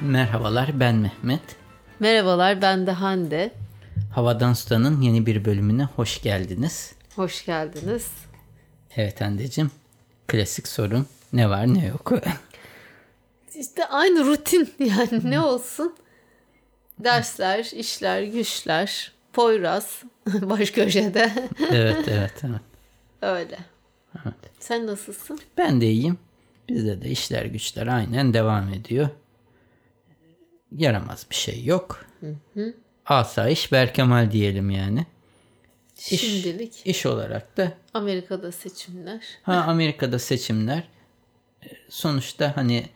Merhabalar, ben Mehmet. Merhabalar, ben de Hande. Havadan Sudan'ın yeni bir bölümüne hoş geldiniz. Hoş geldiniz. Evet Handeciğim, klasik sorum, ne var ne yok? İşte aynı rutin yani, ne olsun? Dersler, işler, güçler, Poyraz baş köşede. Evet. Öyle. Evet. Sen nasılsın? Ben de iyiyim. Bizde de işler güçler aynen devam ediyor. Yaramaz bir şey yok. Hı. Asayiş berkemal diyelim yani. Şimdilik. İş olarak da. Amerika'da seçimler. Amerika'da seçimler. Sonuçta hani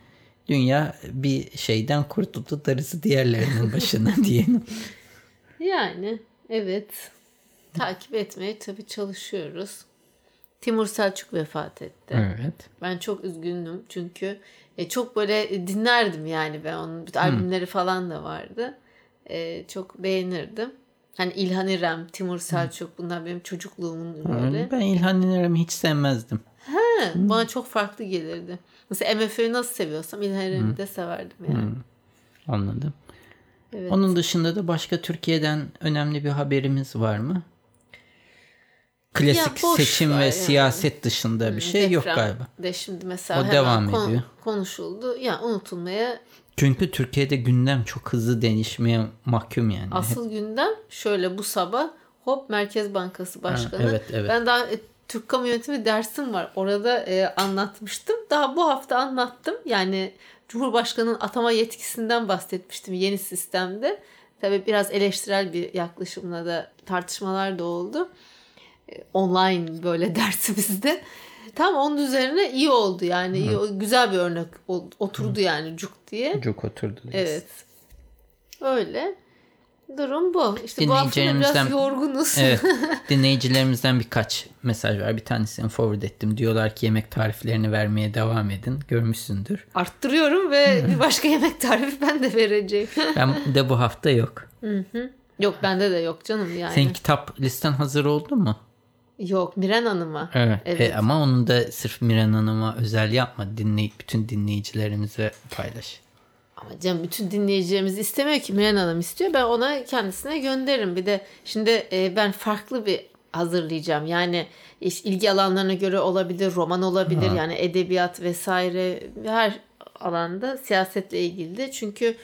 dünya bir şeyden kurtuldu, darısı diğerlerinin başına diyelim. Yani evet. Takip etmeye tabii çalışıyoruz. Timur Selçuk vefat etti. Evet. Ben çok üzgündüm çünkü çok böyle dinlerdim yani ben onun albümleri falan da vardı. Çok beğenirdim. Hani İlhan İrem, Timur Selçuk bunlar benim çocukluğumun böyle. Ben İlhan İrem'i hiç sevmezdim. Bana çok farklı gelirdi. Mesela MFÖ'yü nasıl seviyorsam İlhan İrem'i de severdim yani. Anladım. Evet. Onun dışında da başka Türkiye'den önemli bir haberimiz var mı? Klasik seçim ve yani siyaset dışında bir şey yok galiba. De şimdi mesela o devam ediyor. Konuşuldu. Yani unutulmaya. Çünkü Türkiye'de gündem çok hızlı değişmeye mahkum yani. Asıl gündem şöyle, bu sabah hop Merkez Bankası Başkanı. Evet. Ben daha Türk Kamu Yönetimi dersim var. Orada anlatmıştım. Daha bu hafta anlattım. Yani Cumhurbaşkanı'nın atama yetkisinden bahsetmiştim yeni sistemde. Tabii biraz eleştirel bir yaklaşımla da tartışmalar da oldu. Online böyle dersimizde. Tam onun üzerine iyi oldu yani. Güzel bir örnek oturdu yani cuk diye. Cuk oturdu. Evet. Öyle. Durum bu. İşte bu hafta biraz yorgunuz. Evet. Dinleyicilerimizden birkaç mesaj var. Bir tanesini forward ettim. Diyorlar ki yemek tariflerini vermeye devam edin. Görmüşsündür. Arttırıyorum ve bir başka yemek tarifi ben de vereceğim. Ben de bu hafta yok. Yok bende de yok canım yani. Senin kitap listen hazır oldu mu? Yok, Miran Hanım'a. Evet. Ama onu da sırf Miran Hanım'a özel yapma. Bütün dinleyicilerimize paylaş. Ama canım bütün dinleyicilerimiz istemiyor ki, Miran Hanım istiyor. Ben ona kendisine gönderirim. Bir de şimdi ben farklı bir hazırlayacağım. Yani ilgi alanlarına göre olabilir, roman olabilir. Yani edebiyat vesaire, her alanda siyasetle ilgili de. Çünkü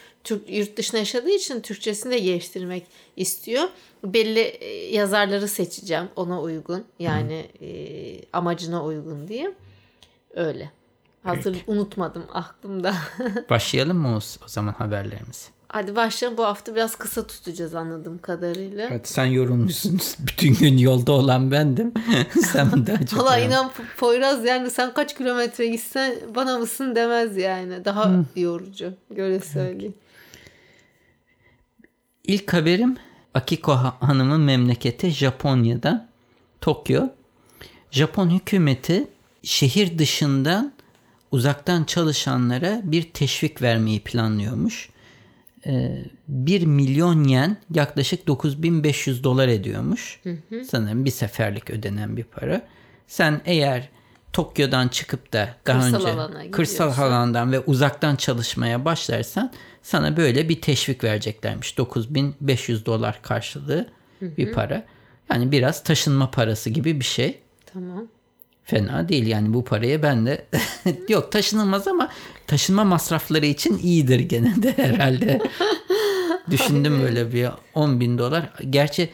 yurt dışına yaşadığı için Türkçesini de geliştirmek istiyor. Belli yazarları seçeceğim ona uygun yani amacına uygun diye. Öyle. Hazır evet. Unutmadım aklımda. Başlayalım mı o zaman haberlerimizi? Hadi başlayalım. Bu hafta biraz kısa tutacağız anladığım kadarıyla. Evet, sen yorulmuşsun. Bütün gün yolda olan bendim. Sen daha çok. Valla inan Poyraz yani sen kaç kilometre gitsen bana mısın demez yani. Daha yorucu. Göre söyleyeyim. İlk haberim Akiko Hanım'ın memleketi Japonya'da, Tokyo. Japon hükümeti şehir dışından uzaktan çalışanlara bir teşvik vermeyi planlıyormuş. 1 milyon yen yaklaşık $9,500 ediyormuş. Sanırım bir seferlik ödenen bir para. Sen eğer Tokyo'dan çıkıp da daha önce kırsal alandan ve uzaktan çalışmaya başlarsan sana böyle bir teşvik vereceklermiş. $9,500 karşılığı bir para. Yani biraz taşınma parası gibi bir şey. Tamam. Fena değil yani, bu paraya ben de yok taşınılmaz ama taşınma masrafları için iyidir gene de herhalde. Düşündüm böyle bir $10,000. Gerçi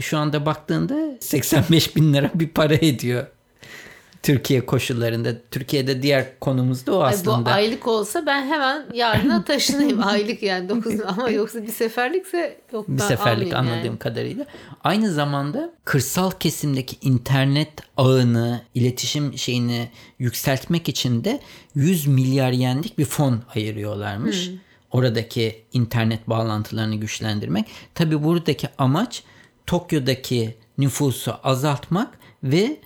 şu anda baktığında $85,000 bir para ediyor. Türkiye koşullarında. Türkiye'de diğer konumuzda o aslında. Bu aylık olsa ben hemen yarına taşınayım. Aylık yani 9 ama yoksa bir seferlikse yok, bir seferlik anladığım yani kadarıyla. Aynı zamanda kırsal kesimdeki internet ağını, iletişim şeyini yükseltmek için de 100 milyar yenlik bir fon ayırıyorlarmış. Oradaki internet bağlantılarını güçlendirmek. Tabii buradaki amaç Tokyo'daki nüfusu azaltmak ve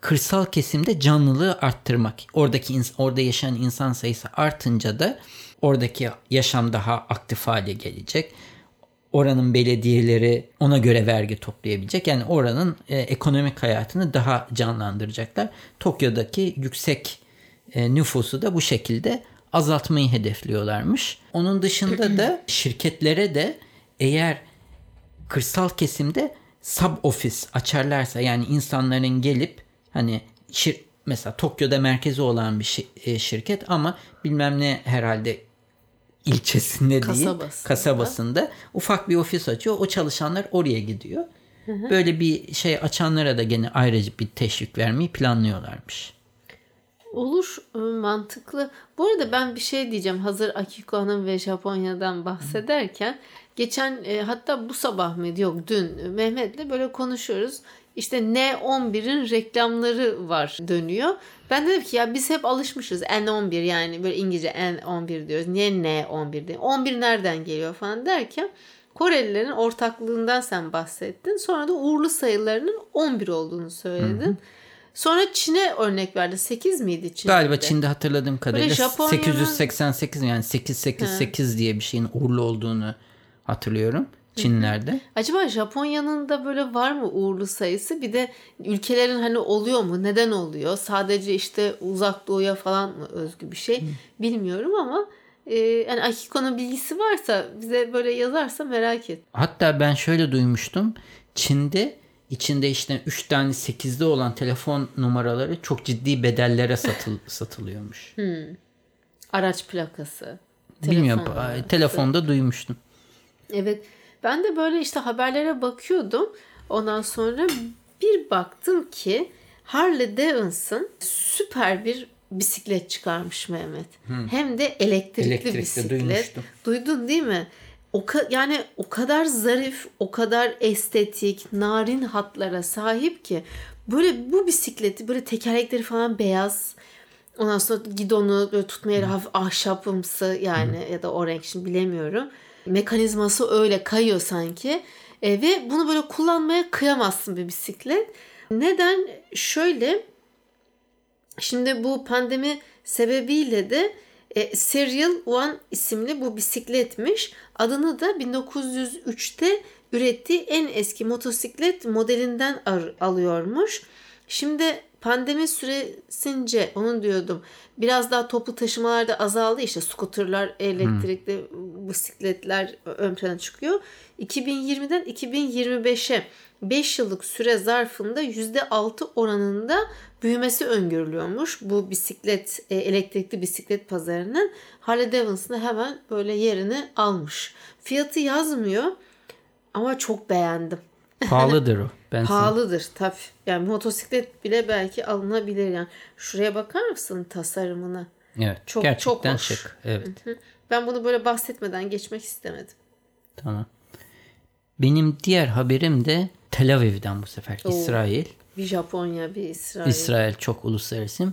kırsal kesimde canlılığı arttırmak. Orada yaşayan insan sayısı artınca da oradaki yaşam daha aktif hale gelecek. Oranın belediyeleri ona göre vergi toplayabilecek. Yani oranın ekonomik hayatını daha canlandıracaklar. Tokyo'daki yüksek nüfusu da bu şekilde azaltmayı hedefliyorlarmış. Onun dışında da şirketlere de eğer kırsal kesimde sub office açarlarsa, yani insanların gelip hani mesela Tokyo'da merkezi olan bir şirket ama bilmem ne herhalde ilçesinde kasabasında ufak bir ofis açıyor. O çalışanlar oraya gidiyor. Hı-hı. Böyle bir şey açanlara da gene ayrıca bir teşvik vermeyi planlıyorlarmış. Olur, mantıklı. Bu arada ben bir şey diyeceğim. Hazır Akiko Hanım ve Japonya'dan bahsederken geçen hatta bu sabah mıydı? Yok, dün Mehmet'le böyle konuşuyoruz. İşte N11'in reklamları var, dönüyor. Ben dedim ki ya biz hep alışmışız N11, yani böyle İngilizce N11 diyoruz. Niye N11 diye? 11 nereden geliyor falan derken Korelilerin ortaklığından sen bahsettin. Sonra da uğurlu sayılarının 11 olduğunu söyledin. Hı-hı. Sonra Çin'e örnek verdi. 8 miydi Çin'de? Galiba Çin'de hatırladığım kadarıyla Japonya'nın 888 yani 888 diye bir şeyin uğurlu olduğunu hatırlıyorum. Çinlerde. Acaba Japonya'nın da böyle var mı uğurlu sayısı? Bir de ülkelerin hani oluyor mu? Neden oluyor? Sadece işte uzak doğuya falan mı özgü bir şey? Bilmiyorum ama yani Akiko'nun bilgisi varsa bize böyle yazarsa merak et. Hatta ben şöyle duymuştum. Çin'de içinde işte 3 tane 8'de olan telefon numaraları çok ciddi bedellere satılıyormuş. Araç plakası. Bilmiyorum. Telefonda duymuştum. Evet. Ben de böyle işte haberlere bakıyordum. Ondan sonra bir baktım ki Harley Davidson süper bir bisiklet çıkarmış Mehmet. Hem de elektrikli bisiklet. Duymuştum. Duydun değil mi? Yani o kadar zarif, o kadar estetik, narin hatlara sahip ki böyle bu bisikleti böyle tekerlekleri falan beyaz. Ondan sonra gidonu böyle tutmaya hafif ahşapımsı yani ya da o renk, şimdi bilemiyorum. Mekanizması öyle kayıyor sanki ve bunu böyle kullanmaya kıyamazsın bir bisiklet. Neden? Şöyle, şimdi bu pandemi sebebiyle de Serial One isimli bu bisikletmiş. Adını da 1903'te ürettiği en eski motosiklet modelinden alıyormuş. Şimdi pandemi süresince onun diyordum biraz daha toplu taşımalarda azaldı, işte skuterlar, elektrikli bisikletler ön plana çıkıyor. 2020'den 2025'e 5 yıllık süre zarfında %6 oranında büyümesi öngörülüyormuş bu bisiklet, elektrikli bisiklet pazarının. Harley Davidson'da hemen böyle yerini almış. Fiyatı yazmıyor ama çok beğendim. Pahalıdır o. Pahalıdır tabii. Yani motosiklet bile belki alınabilir yani. Şuraya bakar mısın tasarımına? Evet. Çok, gerçekten çok şık. Evet. Hı-hı. Ben bunu böyle bahsetmeden geçmek istemedim. Tamam. Benim diğer haberim de Tel Aviv'den bu sefer. İsrail. Bir Japonya, bir İsrail. İsrail çok uluslararası.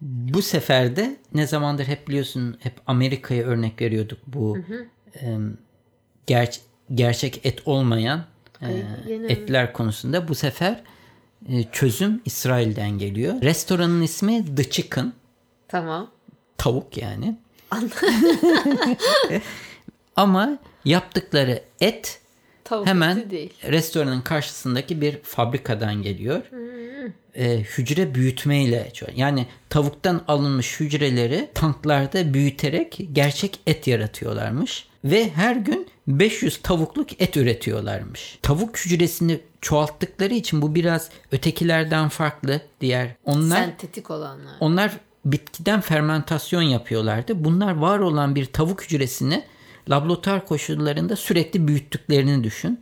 Bu sefer de ne zamandır hep biliyorsun hep Amerika'ya örnek veriyorduk bu gerçek et olmayan etler konusunda. Bu sefer çözüm İsrail'den geliyor. Restoranın ismi The Chicken. Tamam. Tavuk yani. Ama yaptıkları et tavuk hemen restoranın karşısındaki bir fabrikadan geliyor. Hücre büyütmeyle. Yani tavuktan alınmış hücreleri tanklarda büyüterek gerçek et yaratıyorlarmış. Ve her gün 500 tavukluk et üretiyorlarmış. Tavuk hücresini çoğalttıkları için bu biraz ötekilerden farklı. Sentetik olanlar. Onlar bitkiden fermentasyon yapıyorlardı. Bunlar var olan bir tavuk hücresini laboratuvar koşullarında sürekli büyüttüklerini düşün.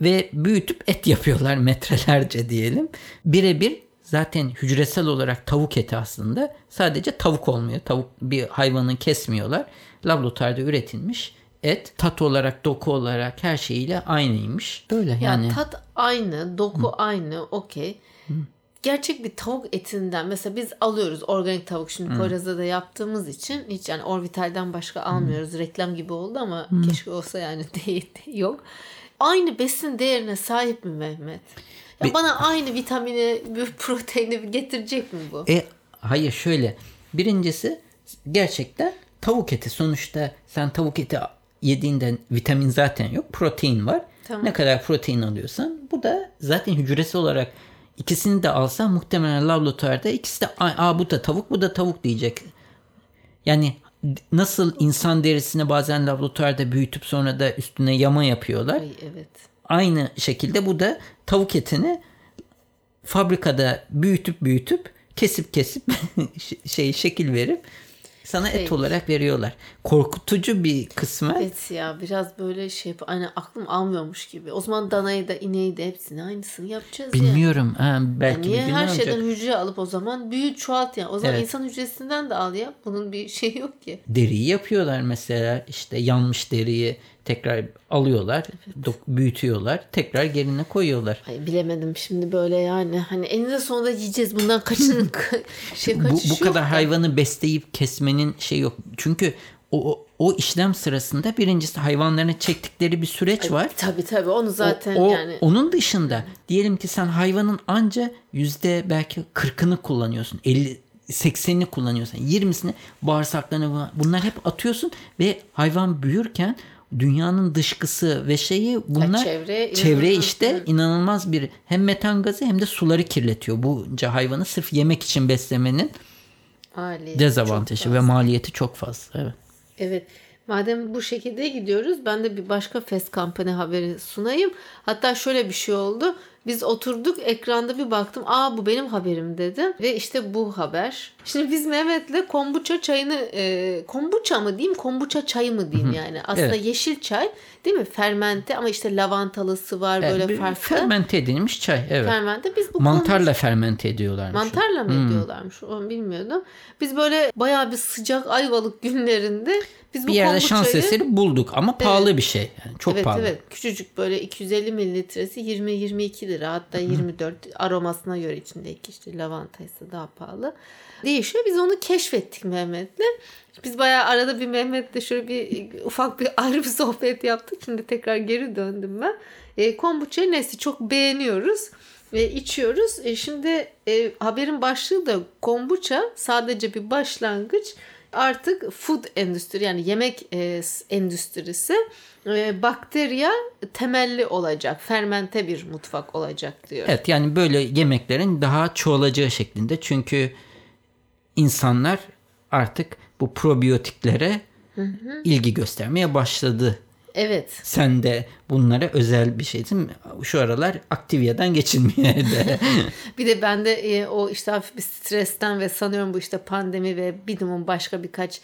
Ve büyütüp et yapıyorlar metrelerce diyelim. Birebir zaten hücresel olarak tavuk eti aslında. Sadece tavuk olmuyor. Tavuk bir hayvanı kesmiyorlar. Laboratuvarda üretilmiş et tat olarak, doku olarak her şeyiyle aynıymış. Böyle yani. Ya tat aynı, doku aynı, okey. Gerçek bir tavuk etinden mesela biz alıyoruz organik tavuk, şimdi Poyraz'da da yaptığımız için hiç yani Orvital'den başka almıyoruz. Reklam gibi oldu ama keşke olsa yani değil, yok. Aynı besin değerine sahip mi Mehmet? Ya bana aynı vitamini, proteini getirecek mi bu? Hayır, şöyle. Birincisi gerçekten tavuk eti, sonuçta sen tavuk eti yediğinde vitamin zaten yok, protein var. Tamam. Ne kadar protein alıyorsan bu da zaten hücresi olarak ikisini de alsan muhtemelen laboratuvarda ikisi de bu da tavuk diyecek. Yani nasıl insan derisini bazen laboratuvarda büyütüp sonra da üstüne yama yapıyorlar. Ay, evet. Aynı şekilde bu da tavuk etini fabrikada büyütüp kesip şekil verip sana et olarak veriyorlar. Korkutucu bir kısmı. Evet ya, biraz böyle hani aklım almıyormuş gibi. O zaman danayı da ineği de hepsini aynısını yapacağız. Bilmiyorum. Ya. Ha, belki yani niye her şeyden hücre alıp o zaman büyüt çoğalt yani. O zaman evet. İnsan hücresinden de al ya. Bunun bir şeyi yok ki. Deriyi yapıyorlar mesela, işte yanmış deriyi tekrar alıyorlar, evet. Büyütüyorlar, tekrar yerine koyuyorlar. Ay, bilemedim şimdi böyle yani. Hani eninde sonunda yiyeceğiz, bundan kaçının bu kadar hayvanı besleyip kesmenin yok. Çünkü o işlem sırasında birincisi hayvanların çektikleri bir süreç var. Tabii onu zaten yani. Onun dışında diyelim ki sen hayvanın anca belki 40'ını kullanıyorsun. 80'ini kullanıyorsun. 20'sini bağırsaklarına bunlar hep atıyorsun ve hayvan büyürken dünyanın dışkısı ve bunlar çevreye inanılmaz bir hem metan gazı hem de suları kirletiyor. Bunca hayvanı sırf yemek için beslemenin dezavantajı ve maliyeti çok fazla. Evet. Madem bu şekilde gidiyoruz, ben de bir başka fast company haberi sunayım. Hatta şöyle bir şey oldu. Biz oturduk, ekranda bir baktım. Bu benim haberim dedim. Ve işte bu haber. Şimdi biz Mehmet'le kombuça çayını kombuça mı diyeyim, kombuça çayı mı diyeyim yani. Aslında yeşil çay değil mi? Fermente ama işte lavantalısı var böyle farklı. Fermente edilmiş çay. Evet. Fermente. Biz bu mantarla fermente ediyorlarmış. Mantarla mı ediyorlarmış? Onu bilmiyordum. Biz böyle bayağı bir sıcak Ayvalık günlerinde biz bu kombuçayı şans eseri bulduk ama pahalı bir şey. Yani çok pahalı. Evet. Küçücük böyle 250 mililitresi 20-22 lira, hatta 24 aromasına göre içindeki işte lavantaysa daha pahalı. Değişiyor. Biz onu keşfettik Mehmet'le. Biz bayağı arada bir Mehmet'le şöyle bir ufak bir ayrı bir sohbet yaptık. Şimdi tekrar geri döndüm ben. Kombuçayı neyse çok beğeniyoruz ve içiyoruz. Şimdi haberin başlığı da kombuça sadece bir başlangıç. Artık food endüstri yani yemek endüstrisi bakteriya temelli olacak. Fermente bir mutfak olacak diyor. Evet, yani böyle yemeklerin daha çoğalacağı şeklinde. Çünkü insanlar artık bu probiyotiklere ilgi göstermeye başladı. Evet. Sen de bunlara özel bir şey değil mi? Şu aralar aktivyadan geçinmeye de. Bir de ben de o işte hafif bir stresten ve sanıyorum bu işte pandemi ve bidumun başka birkaç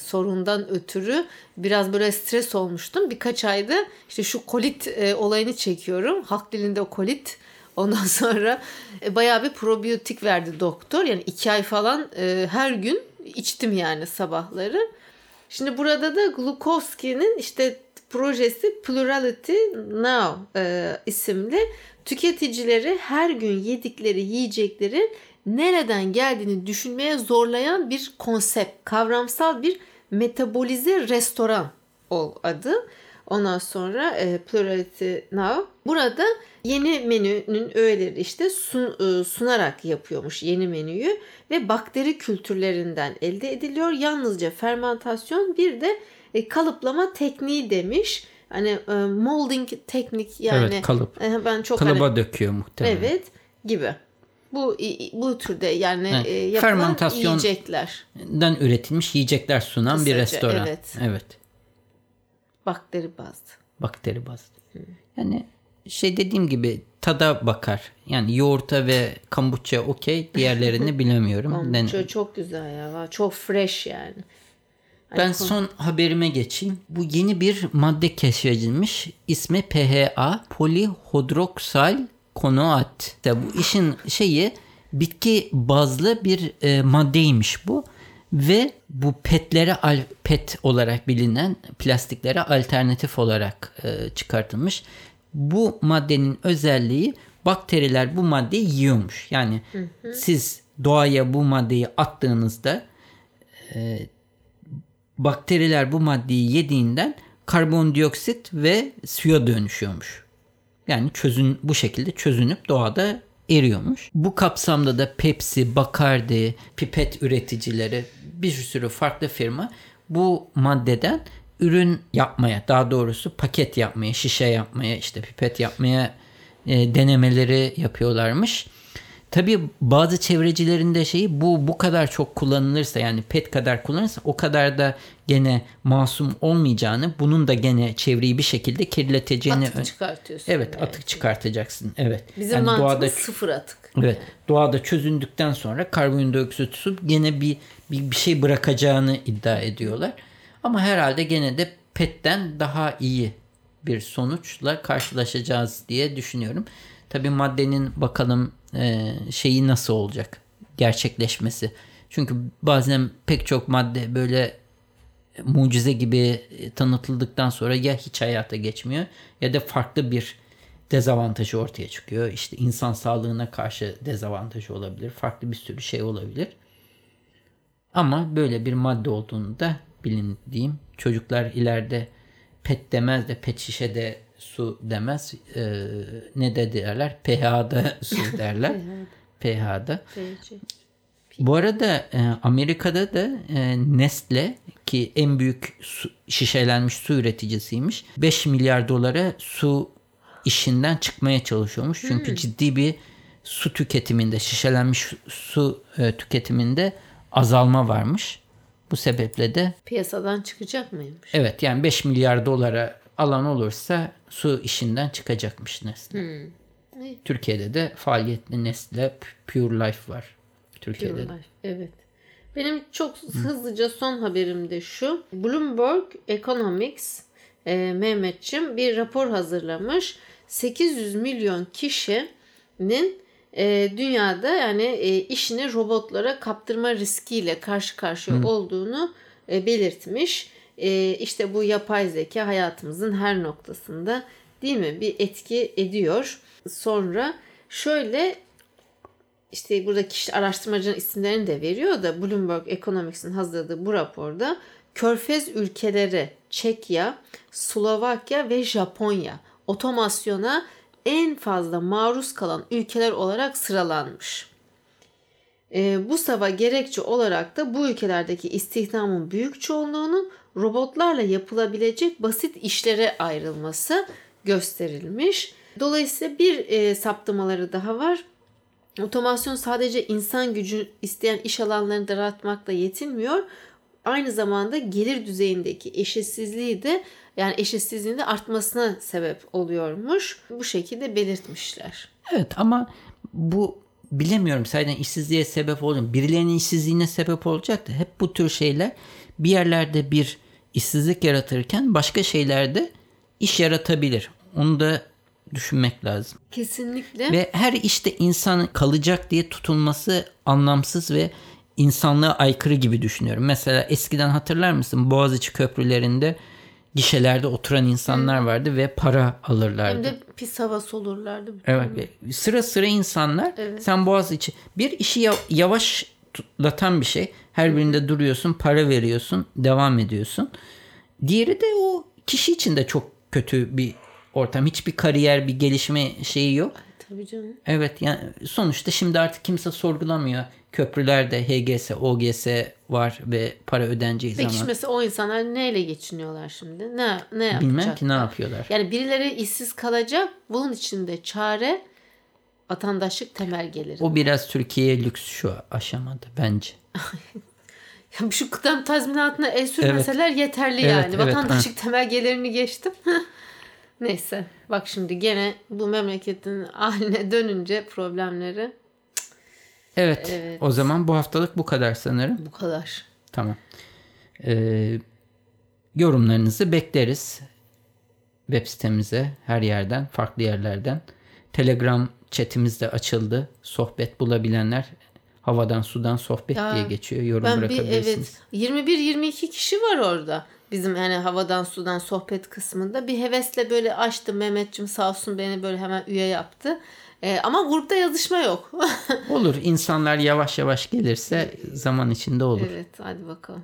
sorundan ötürü biraz böyle stres olmuştum. Birkaç ayda işte şu kolit olayını çekiyorum. Halk dilinde o kolit. Ondan sonra bayağı bir probiyotik verdi doktor. Yani 2 ay falan her gün içtim yani sabahları. Şimdi burada da Glukowski'nin işte projesi Plurality Now isimli tüketicileri her gün yedikleri yiyeceklerin nereden geldiğini düşünmeye zorlayan bir konsept, kavramsal bir metabolize restoran adı. Ondan sonra Plurality Now burada yeni menünün öğeleri işte sunarak yapıyormuş yeni menüyü ve bakteri kültürlerinden elde ediliyor. Yalnızca fermentasyon bir de kalıplama tekniği demiş. Hani molding teknik yani. Evet, kalıp. Ben çok kalıba döküyor muhtemelen. Evet gibi. Bu türde yani yapılan fermentasyon yiyeceklerden üretilmiş yiyecekler sunan kısaca, bir restoran. Evet. Bakteri bazlı. Yani dediğim gibi tada bakar. Yani yoğurta ve kombuça okey. Diğerlerini bilemiyorum. Kombuça çok güzel ya. Çok fresh yani. Ben son haberime geçeyim. Bu yeni bir madde keşfedilmiş. İsmi PHA. Polihidroksal konoat. Bu işin bitki bazlı bir maddeymiş bu. Ve bu PET olarak bilinen plastiklere alternatif olarak çıkartılmış. Bu maddenin özelliği bakteriler bu maddeyi yiyormuş. Yani siz doğaya bu maddeyi attığınızda bakteriler bu maddeyi yediğinden karbondioksit ve suya dönüşüyormuş. Yani bu şekilde çözünüp doğada eriyormuş. Bu kapsamda da Pepsi, Bacardi, pipet üreticileri bir sürü farklı firma bu maddeden ürün yapmaya, daha doğrusu paket yapmaya, şişe yapmaya, işte pipet yapmaya denemeleri yapıyorlarmış. Tabii bazı çevrecilerin de şeyi bu kadar çok kullanılırsa, yani pet kadar kullanılırsa o kadar da gene masum olmayacağını, bunun da gene çevreyi bir şekilde kirleteceğini. Atık çıkartıyorsun. Evet, yani. Atık çıkartacaksın. Evet. Bizim yani mantığımız doğada, sıfır atık. Evet. Doğada çözündükten sonra karbondioksit su gene bir şey bırakacağını iddia ediyorlar. Ama herhalde gene de petten daha iyi bir sonuçla karşılaşacağız diye düşünüyorum. Tabii maddenin bakalım şeyi nasıl olacak, gerçekleşmesi. Çünkü bazen pek çok madde böyle mucize gibi tanıtıldıktan sonra ya hiç hayata geçmiyor ya da farklı bir dezavantajı ortaya çıkıyor. İşte insan sağlığına karşı dezavantajı olabilir, farklı bir sürü şey olabilir. Ama böyle bir madde olduğunu da bilindiğim, çocuklar ileride pet demez de pet şişe de su demez. Ne de derler? PHA'da su derler. PHA'da. Bu arada Amerika'da da Nestle, ki en büyük şişelenmiş su üreticisiymiş, 5 milyar dolara su işinden çıkmaya çalışıyormuş. Çünkü ciddi bir su tüketiminde, şişelenmiş su tüketiminde azalma varmış. Bu sebeple de piyasadan çıkacak mıymış? Evet, yani 5 milyar dolara alan olursa su işinden çıkacakmış Nestle. Türkiye'de de faaliyetli Nestle Pure Life var. Türkiye'de. Pure Life, evet. Benim çok hızlıca son haberim de şu. Bloomberg Economics, Mehmetciğim, bir rapor hazırlamış. 800 milyon kişinin dünyada yani işini robotlara kaptırma riskiyle karşı karşıya olduğunu belirtmiş. İşte bu yapay zeka hayatımızın her noktasında, değil mi, bir etki ediyor. Sonra şöyle, işte buradaki işte araştırmacının isimlerini de veriyor da, Bloomberg Economics'in hazırladığı bu raporda Körfez ülkeleri Çekya, Slovakya ve Japonya otomasyona en fazla maruz kalan ülkeler olarak sıralanmış. Bu sabah gerekçe olarak da bu ülkelerdeki istihdamın büyük çoğunluğunun robotlarla yapılabilecek basit işlere ayrılması gösterilmiş. Dolayısıyla bir saptamaları daha var. Otomasyon sadece insan gücü isteyen iş alanlarını daraltmakla yetinmiyor. Aynı zamanda gelir düzeyindeki eşitsizliği de, yani eşitsizliğin de artmasına sebep oluyormuş. Bu şekilde belirtmişler. Evet, ama bu bilemiyorum sadece işsizliğe sebep oluyor. Birilerinin işsizliğine sebep olacak da hep bu tür şeyler bir yerlerde bir işsizlik yaratırken başka şeylerde iş yaratabilir. Onu da düşünmek lazım. Kesinlikle. Ve her işte insan kalacak diye tutulması anlamsız ve insanlığa aykırı gibi düşünüyorum. Mesela eskiden hatırlar mısın? Boğaziçi köprülerinde gişelerde oturan insanlar vardı ve para alırlardı. Hem de pis havası olurlardı. Evet. Sıra insanlar. Evet. Sen Boğaziçi, bir işi yavaşlatan bir şey. Her birinde duruyorsun, para veriyorsun, devam ediyorsun. Diğeri de o kişi için de çok kötü bir ortam. Hiçbir kariyer, bir gelişme şeyi yok. Tabii canım. Evet, yani sonuçta şimdi artık kimse sorgulamıyor. Köprülerde HGS, OGS var ve para ödeneceği zaman. Peki mesela o insanlar neyle geçiniyorlar şimdi? Ne yapacak? Bilmem ki ne yapıyorlar. Yani birileri işsiz kalacak. Bunun için de çare vatandaşlık temel geliri. O biraz Türkiye'ye lüks şu aşamada bence. Ya şu kıdem tazminatına el sürmeseler yeterli yani. Vatandaşlık temel gelirini geçtim. Neyse, bak şimdi gene bu memleketin haline dönünce problemleri. Evet. O zaman bu haftalık bu kadar sanırım. Bu kadar. Tamam. Yorumlarınızı bekleriz. Web sitemize her yerden, farklı yerlerden. Telegram chatimiz de açıldı. Sohbet bulabilenler havadan sudan sohbet diye geçiyor. Yorum bırakabilirsiniz. 21-22 kişi var orada. Bizim yani havadan sudan sohbet kısmında bir hevesle böyle açtım. Mehmetciğim sağ olsun beni böyle hemen üye yaptı. Ama grupta yazışma yok. Olur. İnsanlar yavaş yavaş gelirse zaman içinde olur. Evet, hadi bakalım.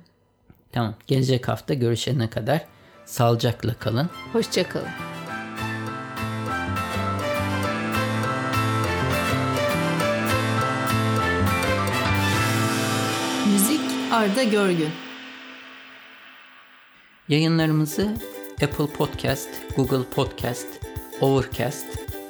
Tamam. Gelecek hafta görüşene kadar sağlıcakla kalın. Hoşça kalın. Müzik Arda Görgün. Yayınlarımızı Apple Podcast, Google Podcast, Overcast,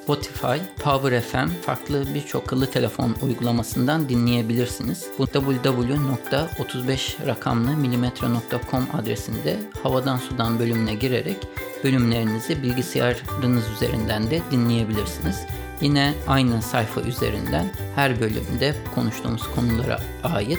Spotify, Power FM, farklı birçok akıllı telefon uygulamasından dinleyebilirsiniz. Bu www.35milimetre.com adresinde Havadan Sudan bölümüne girerek bölümlerinizi bilgisayarınız üzerinden de dinleyebilirsiniz. Yine aynı sayfa üzerinden her bölümde konuştuğumuz konulara ait